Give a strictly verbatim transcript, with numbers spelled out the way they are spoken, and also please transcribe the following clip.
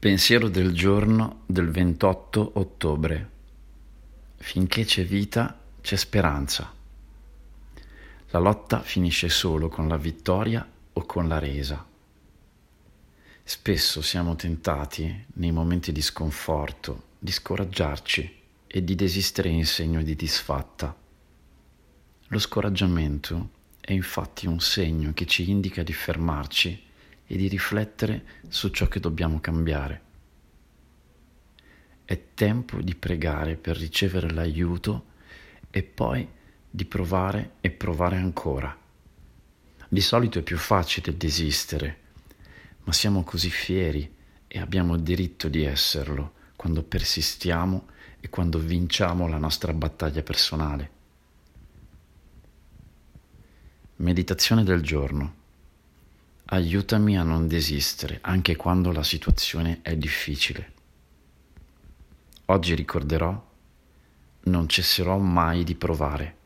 Pensiero del giorno del ventotto ottobre. Finché c'è vita, c'è speranza. La lotta finisce solo con la vittoria o con la resa. Spesso siamo tentati, nei momenti di sconforto, di scoraggiarci e di desistere in segno di disfatta. Lo scoraggiamento è infatti un segno che ci indica di fermarci e di riflettere su ciò che dobbiamo cambiare. È tempo di pregare per ricevere l'aiuto e poi di provare e provare ancora. Di solito è più facile desistere, ma siamo così fieri e abbiamo il diritto di esserlo quando persistiamo e quando vinciamo la nostra battaglia personale. Meditazione del giorno. Aiutami a non desistere, anche quando la situazione è difficile. Oggi ricorderò: non cesserò mai di provare.